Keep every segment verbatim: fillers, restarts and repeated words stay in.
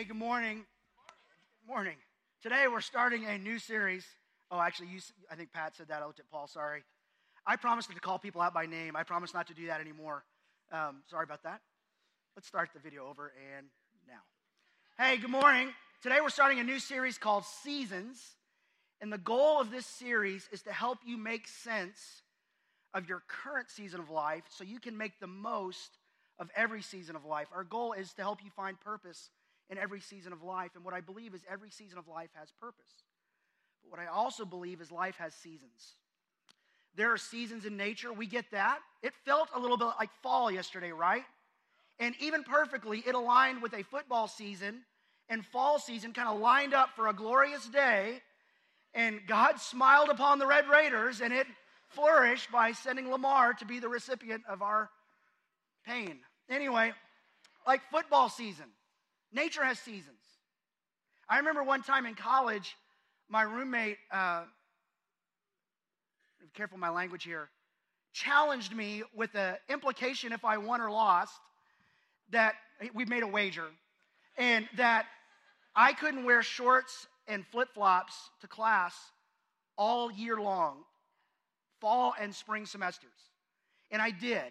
Hey, good morning. Good morning. Today we're starting a new series. Oh, actually, you, I think Pat said that. I looked at Paul. Sorry. I promised to call people out by name. I promise not to do that anymore. Um, sorry about that. Let's start the video over and now. Hey, good morning. Today we're starting a new series called Seasons. And the goal of this series is to help you make sense of your current season of life so you can make the most of every season of life. Our goal is to help you find purpose in every season of life. And what I believe is every season of life has purpose. But what I also believe is life has seasons. There are seasons in nature. We get that. It felt a little bit like fall yesterday, right? And even perfectly, it aligned with a football season and fall season kind of lined up for a glorious day. And God smiled upon the Red Raiders, and it flourished by sending Lamar to be the recipient of our pain. Anyway, like football season. Nature has seasons. I remember one time in college, my roommate, uh, careful my language here, challenged me with an implication if I won or lost, that we made a wager, and that I couldn't wear shorts and flip-flops to class all year long, fall and spring semesters. And I did.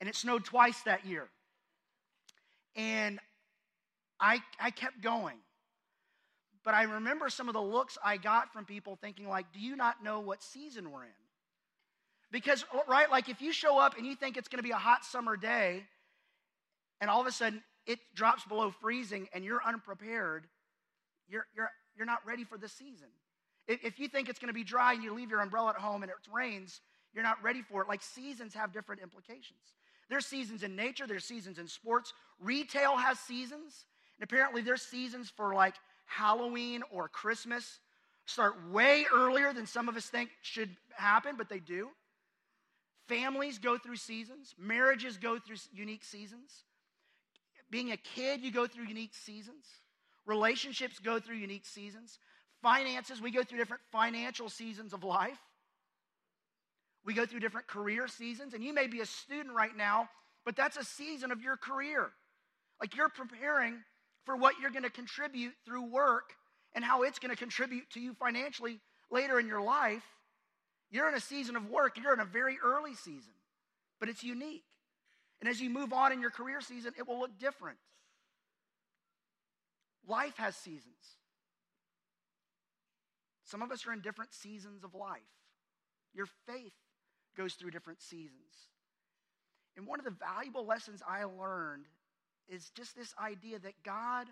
And it snowed twice that year. And I, I kept going. But I remember some of the looks I got from people thinking like, do you not know what season we're in? Because, right, like if you show up and you think it's going to be a hot summer day, and all of a sudden it drops below freezing and you're unprepared, you're, you're, you're not ready for the season. If, if you think it's going to be dry and you leave your umbrella at home and it rains, you're not ready for it. Like seasons have different implications. There's seasons in nature. There's seasons in sports. Retail has seasons. And apparently there's seasons for like Halloween or Christmas. Start way earlier than some of us think should happen, but they do. Families go through seasons. Marriages go through unique seasons. Being a kid, you go through unique seasons. Relationships go through unique seasons. Finances, we go through different financial seasons of life. We go through different career seasons. And you may be a student right now, but that's a season of your career. Like you're preparing for what you're going to contribute through work and how it's going to contribute to you financially later in your life. You're in a season of work. You're in a very early season, but it's unique. And as you move on in your career season, it will look different. Life has seasons. Some of us are in different seasons of life. Your faith goes through different seasons. And one of the valuable lessons I learned is just this idea that God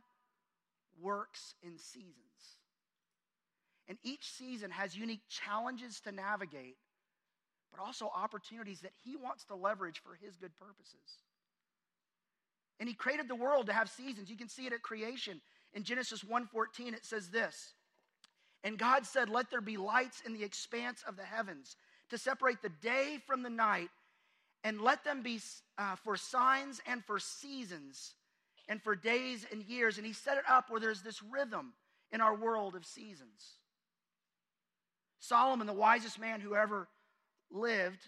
works in seasons. And each season has unique challenges to navigate, but also opportunities that he wants to leverage for his good purposes. And he created the world to have seasons. You can see it at creation. In Genesis one fourteen, it says this, "And God said, let there be lights in the expanse of the heavens to separate the day from the night, and let them be uh, for signs and for seasons and for days and years." And he set it up where there's this rhythm in our world of seasons. Solomon, the wisest man who ever lived,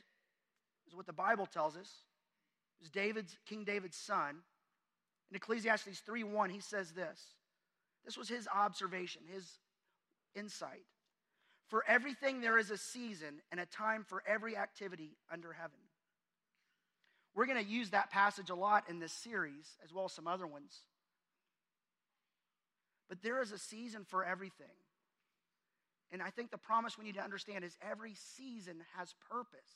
is what the Bible tells us. It was David's, King David's son. In Ecclesiastes three one, he says this. This was his observation, his insight. "For everything there is a season and a time for every activity under heaven." We're going to use that passage a lot in this series, as well as some other ones. But there is a season for everything. And I think the promise we need to understand is every season has purpose.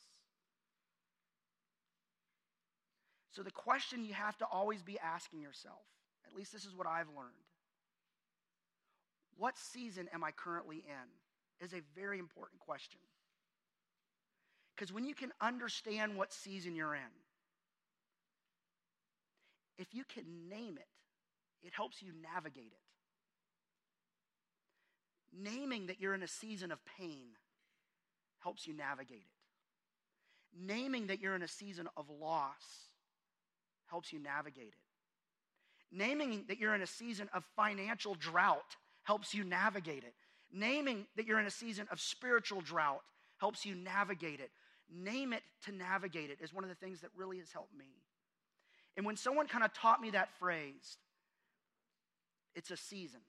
So the question you have to always be asking yourself, at least this is what I've learned, what season am I currently in, is a very important question. Because when you can understand what season you're in, if you can name it, it helps you navigate it. Naming that you're in a season of pain helps you navigate it. Naming that you're in a season of loss helps you navigate it. Naming that you're in a season of financial drought helps you navigate it. Naming that you're in a season of spiritual drought helps you navigate it. Name it to navigate it is one of the things that really has helped me. And when someone kind of taught me that phrase, It's a season.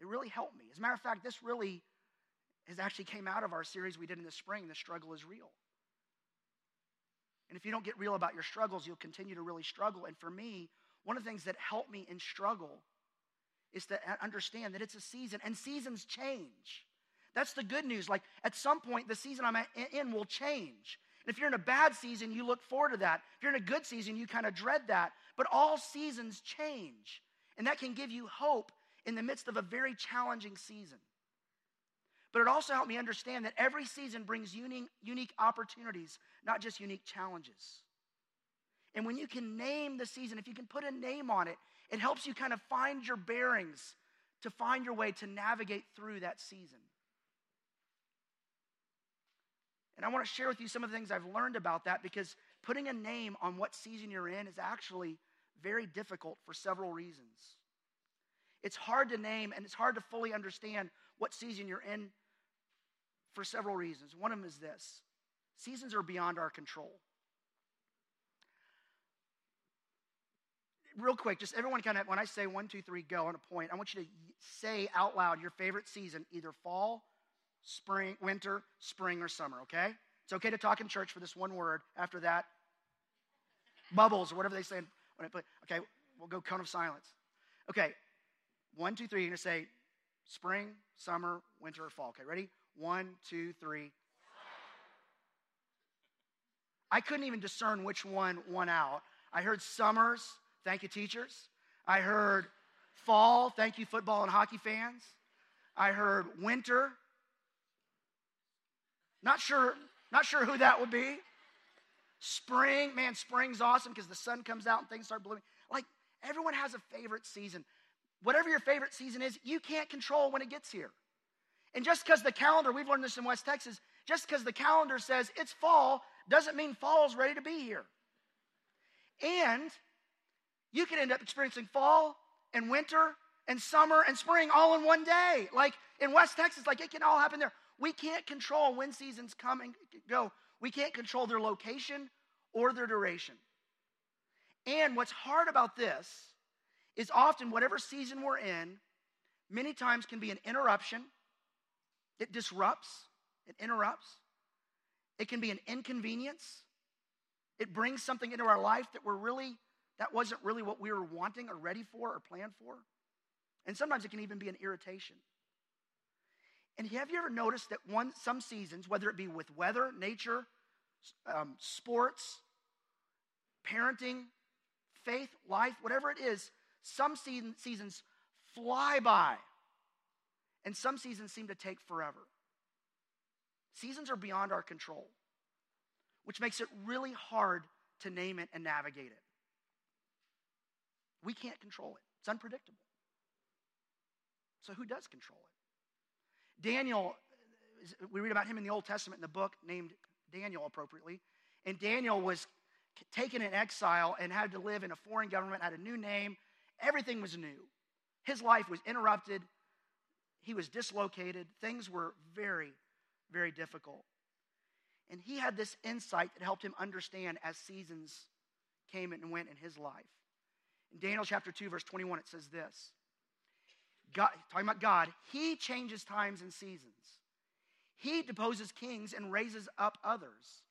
It really helped me. As a matter of fact, this really has actually came out of our series we did in the spring, The Struggle is Real. And if you don't get real about your struggles, you'll continue to really struggle. And for me, one of the things that helped me in struggle is to understand that it's a season, and seasons change. That's the good news. Like, at some point, the season I'm in will change. And if you're in a bad season, you look forward to that. If you're in a good season, you kind of dread that. But all seasons change. And that can give you hope in the midst of a very challenging season. But it also helped me understand that every season brings unique, unique opportunities, not just unique challenges. And when you can name the season, if you can put a name on it, it helps you kind of find your bearings to find your way to navigate through that season. And I want to share with you some of the things I've learned about that, because putting a name on what season you're in is actually very difficult for several reasons. It's hard to name, and it's hard to fully understand what season you're in for several reasons. One of them is this: seasons are beyond our control. Real quick, just everyone kind of, when I say one, two, three, go on a point, I want you to say out loud your favorite season, either fall, spring, winter, spring, or summer, okay? It's okay to talk in church for this one word. After that, bubbles, or whatever they say. Okay, we'll go cone of silence. Okay, one, two, three, you're going to say spring, summer, winter, or fall. Okay, ready? One, two, three. I couldn't even discern which one won out. I heard summers. Thank you, teachers. I heard fall. Thank you, football and hockey fans. I heard winter. Not sure, not sure who that would be. Spring. Man, spring's awesome because the sun comes out and things start blooming. Like, everyone has a favorite season. Whatever your favorite season is, you can't control when it gets here. And just because the calendar, we've learned this in West Texas, just because the calendar says it's fall doesn't mean fall's ready to be here. And you could end up experiencing fall and winter and summer and spring all in one day. Like in West Texas, like it can all happen there. We can't control when seasons come and go. We can't control their location or their duration. And what's hard about this is often whatever season we're in, many times can be an interruption. It disrupts, it interrupts. It can be an inconvenience. It brings something into our life that we're really That wasn't really what we were wanting or ready for or planned for. And sometimes it can even be an irritation. And have you ever noticed that one, some seasons, whether it be with weather, nature, um, sports, parenting, faith, life, whatever it is, some season, seasons fly by and some seasons seem to take forever. Seasons are beyond our control, which makes it really hard to name it and navigate it. We can't control it. It's unpredictable. So who does control it? Daniel, we read about him in the Old Testament in the book named Daniel appropriately. And Daniel was taken in exile and had to live in a foreign government, had a new name. Everything was new. His life was interrupted. He was dislocated. Things were very, very difficult. And he had this insight that helped him understand as seasons came and went in his life. In Daniel chapter two, verse twenty-one, it says this. God, talking about God, he changes times and seasons. He deposes kings and raises up others.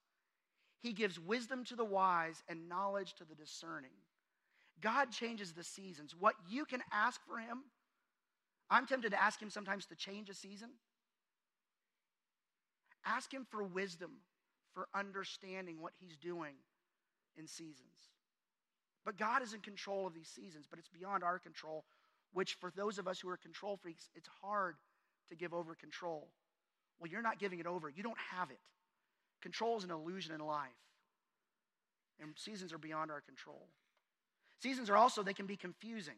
He gives wisdom to the wise and knowledge to the discerning. God changes the seasons. What you can ask for him, I'm tempted to ask him sometimes to change a season. Ask him for wisdom, for understanding what he's doing in seasons. But God is in control of these seasons, but it's beyond our control, which for those of us who are control freaks, it's hard to give over control. Well, you're not giving it over. You don't have it. Control is an illusion in life. And seasons are beyond our control. Seasons are also, they can be confusing.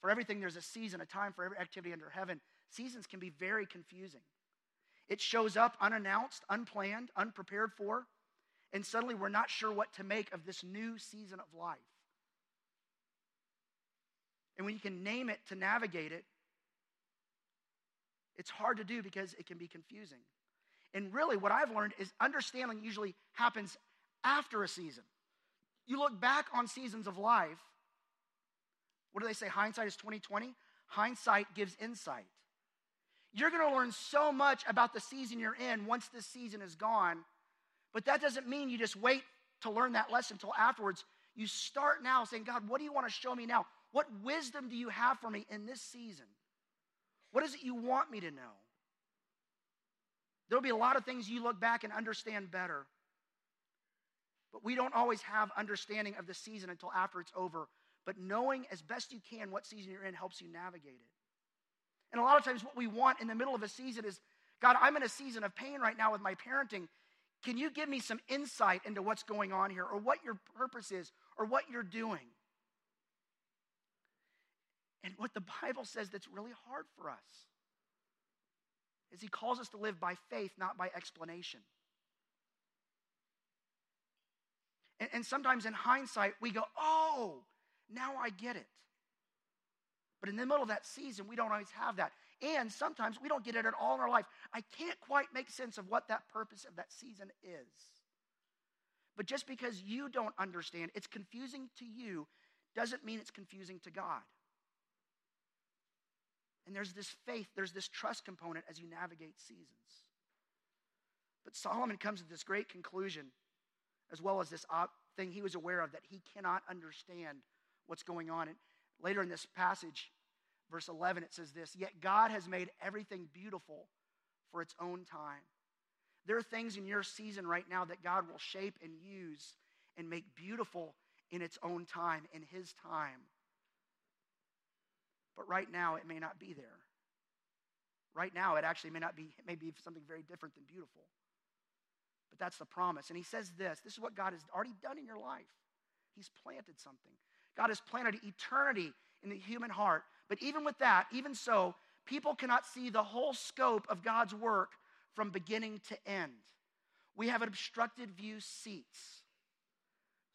For everything, there's a season, a time for every activity under heaven. Seasons can be very confusing. It shows up unannounced, unplanned, unprepared for. And suddenly we're not sure what to make of this new season of life. And when you can name it to navigate it, it's hard to do because it can be confusing. And really what I've learned is understanding usually happens after a season. You look back on seasons of life What do they say? Hindsight is twenty twenty. Hindsight gives insight. You're going to learn so much about the season you're in once this season is gone, but that doesn't mean you just wait to learn that lesson until afterwards. You start now saying, God, what do you want to show me now? What wisdom do you have for me in this season? What is it you want me to know? There'll be a lot of things you look back and understand better, but we don't always have understanding of the season until after it's over. But knowing as best you can what season you're in helps you navigate it. And a lot of times what we want in the middle of a season is, God, I'm in a season of pain right now with my parenting. Can you give me some insight into what's going on here, or what your purpose is, or what you're doing? And what the Bible says that's really hard for us is he calls us to live by faith, not by explanation. And, and sometimes in hindsight, we go, oh, now I get it. But in the middle of that season, we don't always have that. And sometimes we don't get it at all in our life. I can't quite make sense of what that purpose of that season is. But just because you don't understand, it's confusing to you, doesn't mean it's confusing to God. And there's this faith, there's this trust component as you navigate seasons. But Solomon comes to this great conclusion, as well as this thing he was aware of, that he cannot understand what's going on. And later in this passage, verse eleven, it says this: yet God has made everything beautiful for its own time. There are things in your season right now that God will shape and use and make beautiful in its own time, in his time. But right now, it may not be there. Right now, it actually may not be, it may be something very different than beautiful. But that's the promise. And he says this, this is what God has already done in your life. He's planted something. God has planted eternity in the human heart. But even with that, even so, people cannot see the whole scope of God's work from beginning to end. We have an obstructed view seats.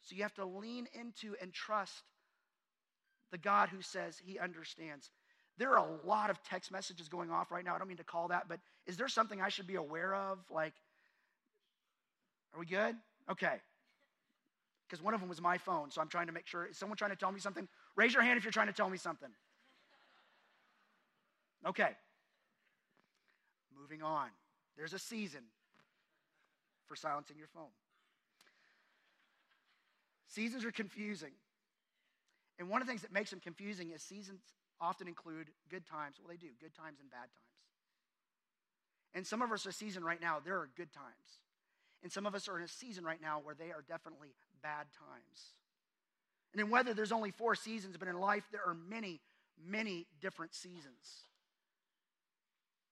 So you have to lean into and trust the God who says he understands. There are a lot of text messages going off right now. I don't mean to call that, but is there something I should be aware of? Like, are we good? Okay. Because one of them was my phone, so I'm trying to make sure. Is someone trying to tell me something? Raise your hand if you're trying to tell me something. Okay. Moving on. There's a season for silencing your phone. Seasons are confusing. And one of the things that makes them confusing is seasons often include good times. Well, they do, good times and bad times. And some of us are in a season right now, there are good times. And some of us are in a season right now where they are definitely bad times. And in weather, there's only four seasons, but in life, there are many, many different seasons.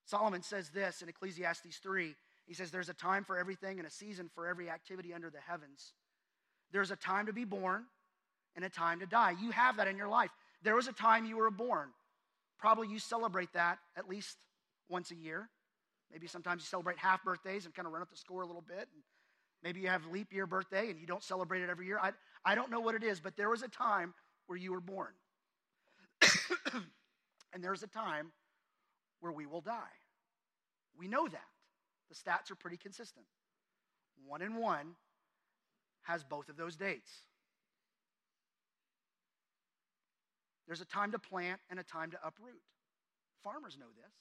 Solomon says this in Ecclesiastes three. He says, there's a time for everything and a season for every activity under the heavens. There's a time to be born and a time to die. You have that in your life. There was a time you were born. Probably you celebrate that at least once a year. Maybe sometimes you celebrate half birthdays and kind of run up the score a little bit. And maybe you have leap year birthday and you don't celebrate it every year. I, I don't know what it is, but there was a time where you were born. And there's a time where we will die. We know that. The stats are pretty consistent. One and one has both of those dates. There's a time to plant and a time to uproot. Farmers know this.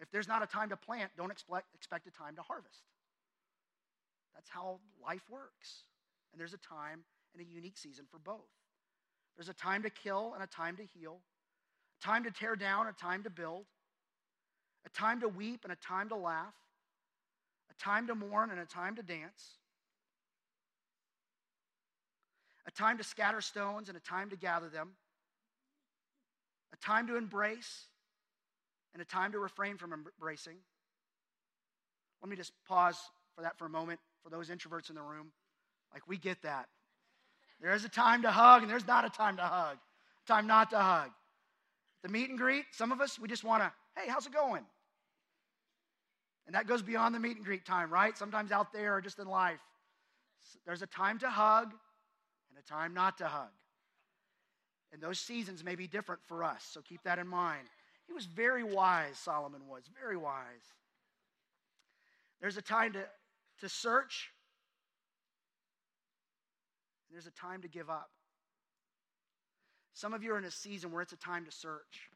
If there's not a time to plant, don't expect, expect a time to harvest. That's how life works. And there's a time and a unique season for both. There's a time to kill and a time to heal, a time to tear down, a time to build, a time to weep and a time to laugh, a time to mourn and a time to dance, a time to scatter stones and a time to gather them, a time to embrace and a time to refrain from embracing. Let me just pause for that for a moment for those introverts in the room. Like, we get that. There is a time to hug and there's not a time to hug, time not to hug. The meet and greet, some of us, we just want to, hey, how's it going? And that goes beyond the meet and greet time, right? Sometimes out there or just in life. There's a time to hug and a time not to hug. And those seasons may be different for us, so keep that in mind. He was very wise, Solomon was, very wise. There's a time to, to search, and there's a time to give up. Some of you are in a season where it's a time to search.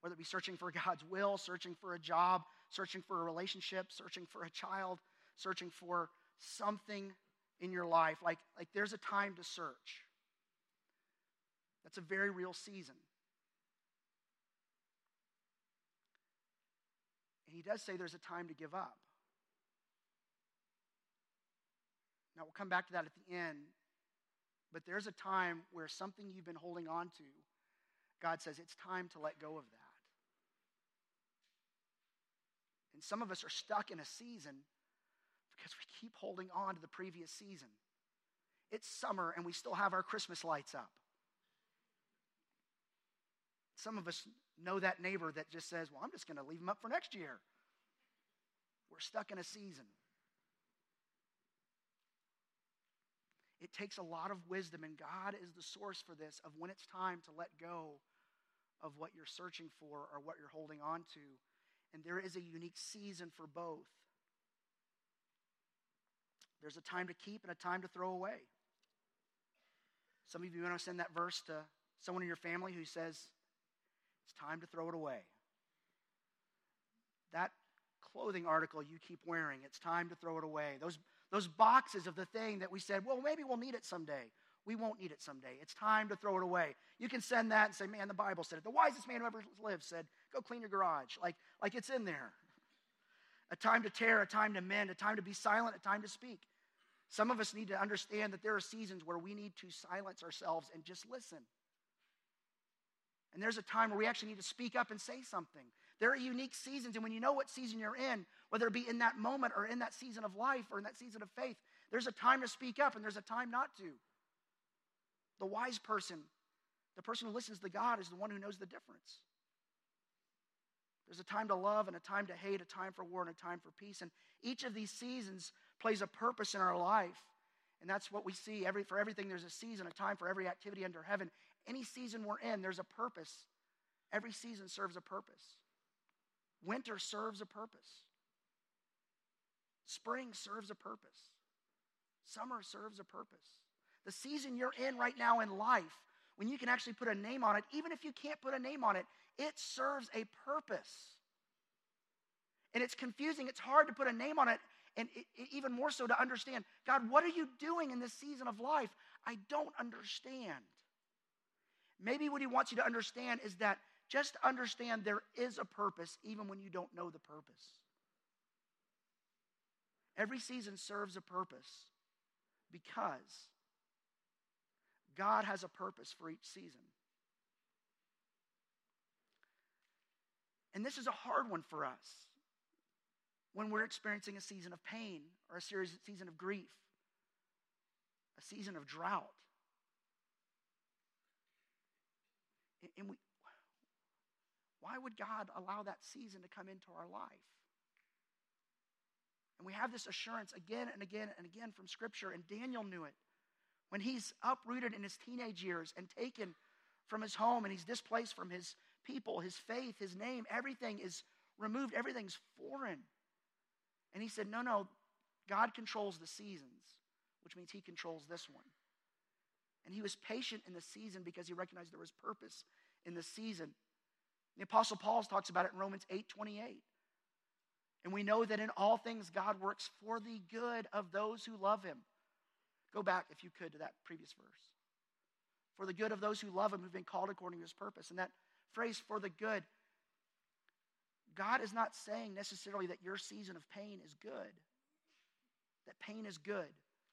Whether it be searching for God's will, searching for a job, searching for a relationship, searching for a child, searching for something in your life. Like, like there's a time to search. That's a very real season. And he does say there's a time to give up. Now, we'll come back to that at the end. But there's a time where something you've been holding on to, God says it's time to let go of that. And some of us are stuck in a season because we keep holding on to the previous season. It's summer and we still have our Christmas lights up. Some of us know that neighbor that just says, well, I'm just going to leave them up for next year. We're stuck in a season. It takes a lot of wisdom, and God is the source for this, of when it's time to let go of what you're searching for or what you're holding on to. And there is a unique season for both. There's a time to keep and a time to throw away. Some of you want to send that verse to someone in your family who says, it's time to throw it away. That clothing article you keep wearing, it's time to throw it away. Those Those boxes of the thing that we said, well, maybe we'll need it someday. We won't need it someday. It's time to throw it away. You can send that and say, man, the Bible said it. The wisest man who ever lived said, go clean your garage. Like, like it's in there. A time to tear, a time to mend, a time to be silent, a time to speak. Some of us need to understand that there are seasons where we need to silence ourselves and just listen. And there's a time where we actually need to speak up and say something. There are unique seasons, and when you know what season you're in, whether it be in that moment or in that season of life or in that season of faith, there's a time to speak up and there's a time not to. The wise person, the person who listens to God, is the one who knows the difference. There's a time to love and a time to hate, a time for war and a time for peace. And each of these seasons plays a purpose in our life. And that's what we see. Every, for everything, there's a season, a time for every activity under heaven. Any season we're in, there's a purpose. Every season serves a purpose. Winter serves a purpose. Spring serves a purpose. Summer serves a purpose. The season you're in right now in life, when you can actually put a name on it, even if you can't put a name on it, it serves a purpose. And it's confusing. It's hard to put a name on it, and it, it, even more so to understand, God, what are you doing in this season of life? I don't understand. Maybe what he wants you to understand is that just understand there is a purpose even when you don't know the purpose. Every season serves a purpose because God has a purpose for each season. And this is a hard one for us when we're experiencing a season of pain or a season of grief, a season of drought. And we Why would God allow that season to come into our life? And we have this assurance again and again and again from Scripture, and Daniel knew it. When he's uprooted in his teenage years and taken from his home, and he's displaced from his people, his faith, his name, everything is removed, everything's foreign. And he said, no, no, God controls the seasons, which means he controls this one. And he was patient in the season because he recognized there was purpose in the season. The Apostle Paul talks about it in Romans eight twenty-eight. And we know that in all things God works for the good of those who love him. Go back, if you could, to that previous verse. For the good of those who love him, who've been called according to his purpose. And that phrase, for the good, God is not saying necessarily that your season of pain is good, that pain is good,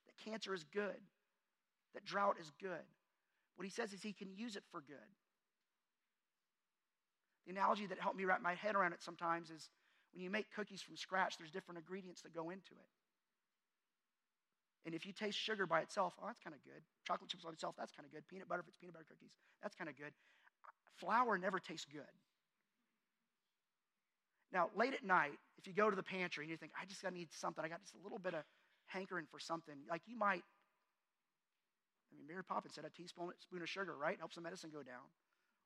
that cancer is good, that drought is good. What he says is he can use it for good. The analogy that helped me wrap my head around it sometimes is when you make cookies from scratch, there's different ingredients that go into it. And if you taste sugar by itself, oh, that's kind of good. Chocolate chips by itself, that's kind of good. Peanut butter, if it's peanut butter cookies, that's kind of good. Flour never tastes good. Now, late at night, if you go to the pantry and you think, I just gotta need something, I got just a little bit of hankering for something, like you might, I mean, Mary Poppins said a teaspoon spoon of sugar, right? Helps the medicine go down.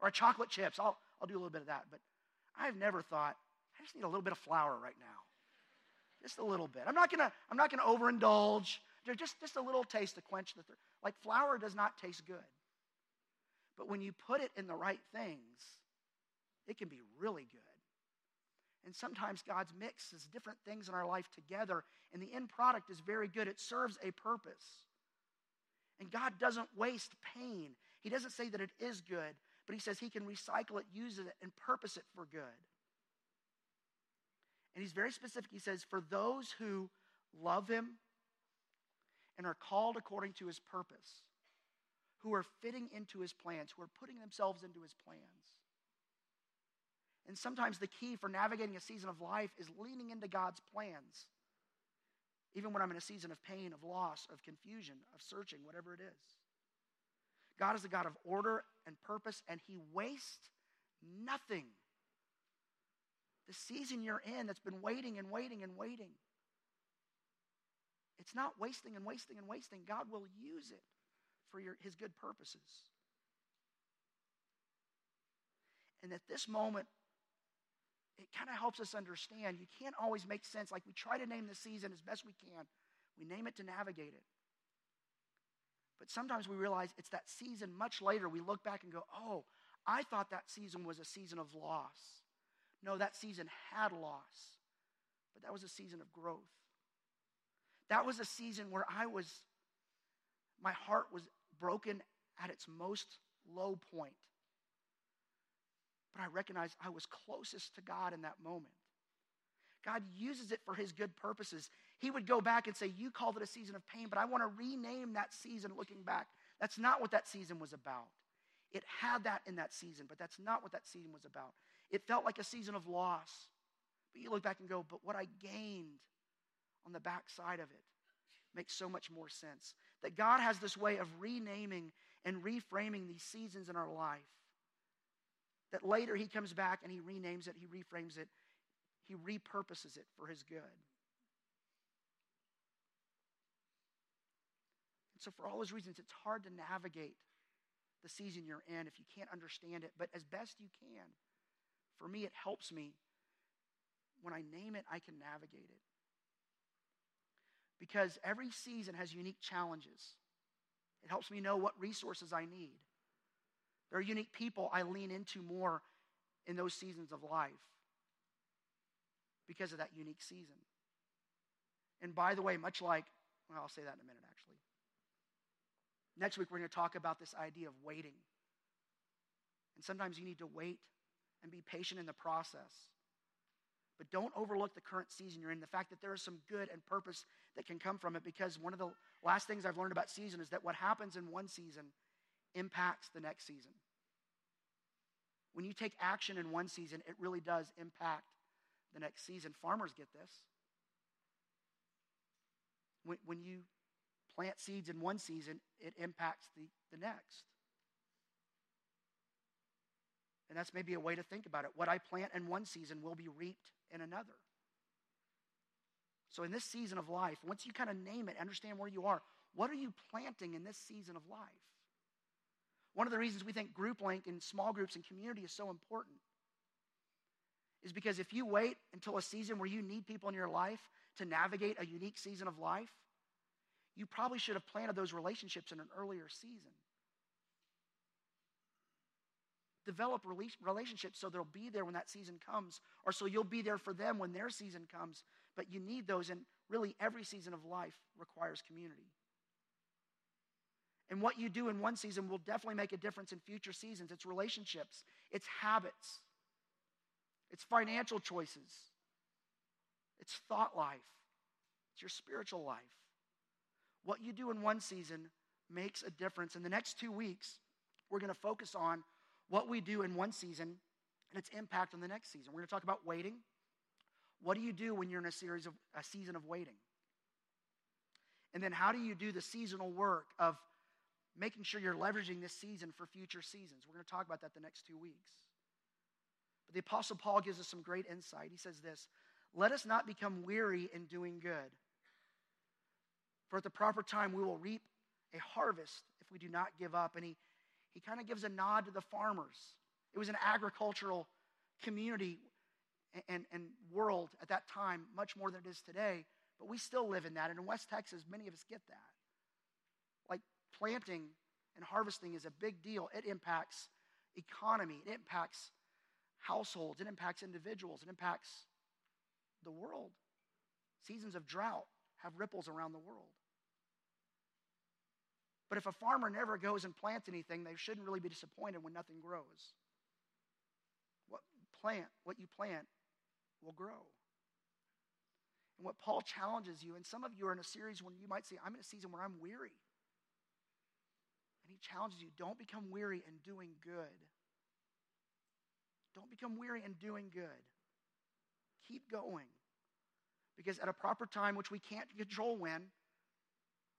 Or chocolate chips, I'll, I'll do a little bit of that. But I've never thought, I just need a little bit of flour right now. Just a little bit. I'm not gonna, I'm not gonna overindulge. Just, just a little taste to quench the thirst. Like flour does not taste good. But when you put it in the right things, it can be really good. And sometimes God mixes different things in our life together, and the end product is very good. It serves a purpose. And God doesn't waste pain. He doesn't say that it is good, but he says he can recycle it, use it, and purpose it for good. And he's very specific. He says, for those who love him and are called according to his purpose, who are fitting into his plans, who are putting themselves into his plans. And sometimes the key for navigating a season of life is leaning into God's plans, even when I'm in a season of pain, of loss, of confusion, of searching, whatever it is. God is a God of order and purpose, and he wastes nothing. The season you're in that's been waiting and waiting and waiting, it's not wasting and wasting and wasting. God will use it for your, his good purposes. And at this moment, it kind of helps us understand you can't always make sense. Like, we try to name the season as best we can. We name it to navigate it. But sometimes we realize it's that season much later. We look back and go, oh, I thought that season was a season of loss. No, that season had loss. But that was a season of growth. That was a season where I was, my heart was broken at its most low point. But I recognized I was closest to God in that moment. God uses it for his good purposes. He would go back and say, you called it a season of pain, but I want to rename that season looking back. That's not what that season was about. It had that in that season, but that's not what that season was about. It felt like a season of loss. But you look back and go, but what I gained on the backside of it makes so much more sense. That God has this way of renaming and reframing these seasons in our life. That later he comes back and he renames it, he reframes it, he repurposes it for his good. And so for all those reasons, it's hard to navigate the season you're in if you can't understand it, but as best you can. For me, it helps me. When I name it, I can navigate it. Because every season has unique challenges. It helps me know what resources I need. There are unique people I lean into more in those seasons of life because of that unique season. And by the way, much like, well, I'll say that in a minute, actually. Next week, we're going to talk about this idea of waiting. And sometimes you need to wait and be patient in the process. But don't overlook the current season you're in, the fact that there is some good and purpose that can come from it, because one of the last things I've learned about season is that what happens in one season impacts the next season. When you take action in one season, it really does impact the next season. Farmers get this. When, when you plant seeds in one season, it impacts the, the next. And that's maybe a way to think about it. What I plant in one season will be reaped in another. So in this season of life, once you kind of name it, understand where you are, what are you planting in this season of life? One of the reasons we think group link and small groups and community is so important is because if you wait until a season where you need people in your life to navigate a unique season of life, you probably should have planted those relationships in an earlier season. Develop relationships so they'll be there when that season comes, or so you'll be there for them when their season comes, but you need those, and really every season of life requires community. And what you do in one season will definitely make a difference in future seasons. It's relationships, it's habits, it's financial choices, it's thought life, it's your spiritual life. What you do in one season makes a difference. In the next two weeks, we're going to focus on what we do in one season and its impact on the next season. We're going to talk about waiting. What do you do when you're in a series of a season of waiting? And then how do you do the seasonal work of making sure you're leveraging this season for future seasons? We're going to talk about that the next two weeks. But the Apostle Paul gives us some great insight. He says this, let us not become weary in doing good, for at the proper time we will reap a harvest if we do not give up. And he, he kind of gives a nod to the farmers. It was an agricultural community and, and, and world at that time, much more than it is today, but we still live in that. And in West Texas, many of us get that. Planting and harvesting is a big deal. It impacts economy. It impacts households. It impacts individuals. It impacts the world. Seasons of drought have ripples around the world. But if a farmer never goes and plants anything, they shouldn't really be disappointed when nothing grows. What plant, what you plant will grow. And what Paul challenges you, and some of you are in a series when you might say, I'm in a season where I'm weary. And he challenges you, don't become weary in doing good. Don't become weary in doing good. Keep going. Because at a proper time, which we can't control when,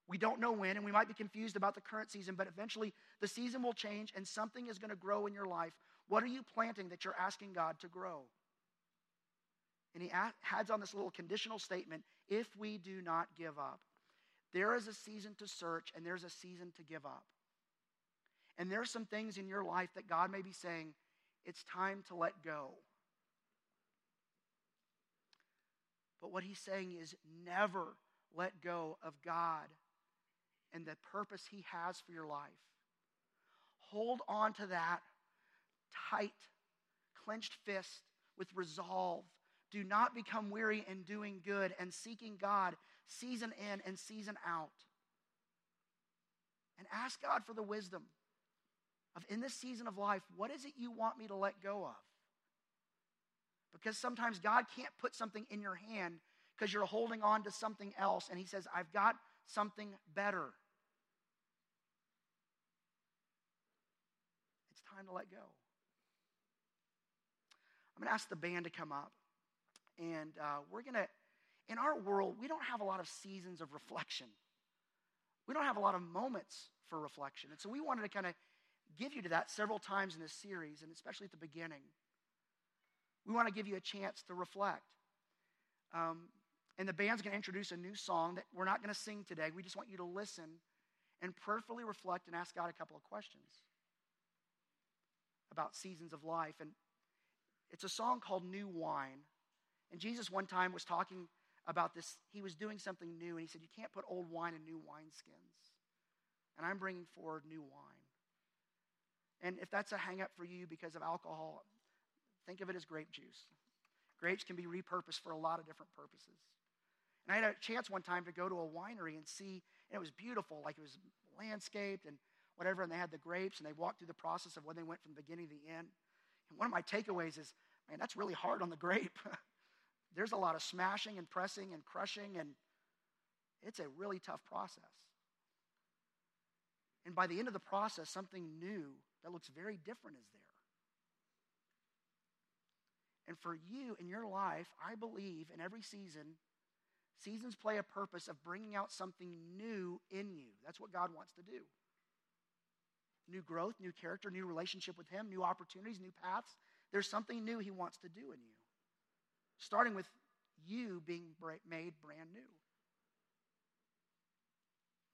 we don't know when, and we might be confused about the current season, but eventually the season will change and something is going to grow in your life. What are you planting that you're asking God to grow? And he adds on this little conditional statement, if we do not give up. There is a season to search and there's a season to give up. And there are some things in your life that God may be saying, it's time to let go. But what he's saying is never let go of God and the purpose he has for your life. Hold on to that tight, clenched fist with resolve. Do not become weary in doing good and seeking God season in and season out. And ask God for the wisdom of, in this season of life, what is it you want me to let go of? Because sometimes God can't put something in your hand because you're holding on to something else. And he says, I've got something better. It's time to let go. I'm going to ask the band to come up. And uh, we're going to, in our world, we don't have a lot of seasons of reflection. We don't have a lot of moments for reflection. And so we wanted to kind of give you to that several times in this series, and especially at the beginning. We want to give you a chance to reflect. Um, and the band's going to introduce a new song that we're not going to sing today. We just want you to listen and prayerfully reflect and ask God a couple of questions about seasons of life. And it's a song called New Wine. And Jesus one time was talking about this. He was doing something new, and he said, you can't put old wine in new wineskins. And I'm bringing forward new wine. And if that's a hang-up for you because of alcohol, think of it as grape juice. Grapes can be repurposed for a lot of different purposes. And I had a chance one time to go to a winery and see, and it was beautiful, like it was landscaped and whatever, and they had the grapes, and they walked through the process of when they went from the beginning to the end. And one of my takeaways is, man, that's really hard on the grape. There's a lot of smashing and pressing and crushing, and it's a really tough process. And by the end of the process, something new that looks very different is there. And for you in your life, I believe in every season, seasons play a purpose of bringing out something new in you. That's what God wants to do. New growth, new character, new relationship with him, new opportunities, new paths. There's something new he wants to do in you. Starting with you being made brand new.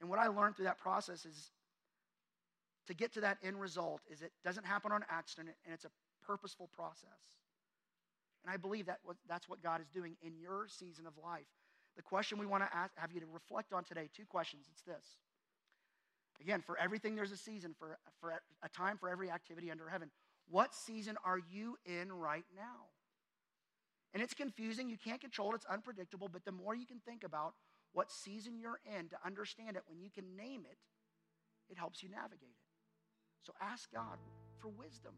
And what I learned through that process is to get to that end result is it doesn't happen on accident, and it's a purposeful process. And I believe that that's what God is doing in your season of life. The question we want to ask, have you to reflect on today, two questions. It's this. Again, for everything there's a season, for, for a time for every activity under heaven. What season are you in right now? And it's confusing. You can't control it. It's unpredictable. But the more you can think about what season you're in to understand it, when you can name it, it helps you navigate it. So ask God for wisdom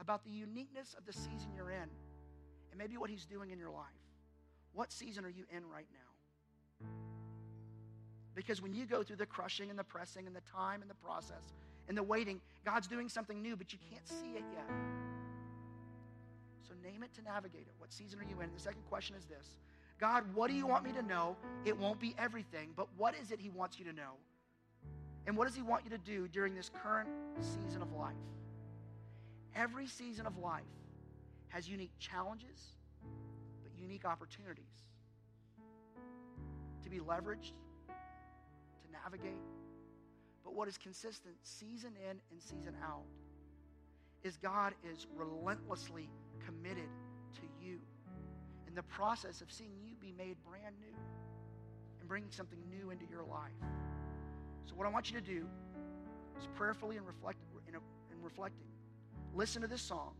about the uniqueness of the season you're in and maybe what he's doing in your life. What season are you in right now? Because when you go through the crushing and the pressing and the time and the process and the waiting, God's doing something new, but you can't see it yet. So name it to navigate it. What season are you in? The second question is this. God, what do you want me to know? It won't be everything, but what is it he wants you to know? And what does he want you to do during this current season of life? Every season of life has unique challenges, but unique opportunities to be leveraged, to navigate. But what is consistent season in and season out is God is relentlessly committed to you in the process of seeing you be made brand new and bringing something new into your life. So what I want you to do is prayerfully and reflect, in a, in reflecting. Listen to this song.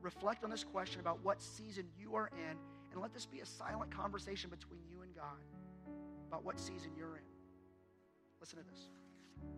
Reflect on this question about what season you are in, and let this be a silent conversation between you and God about what season you're in. Listen to this.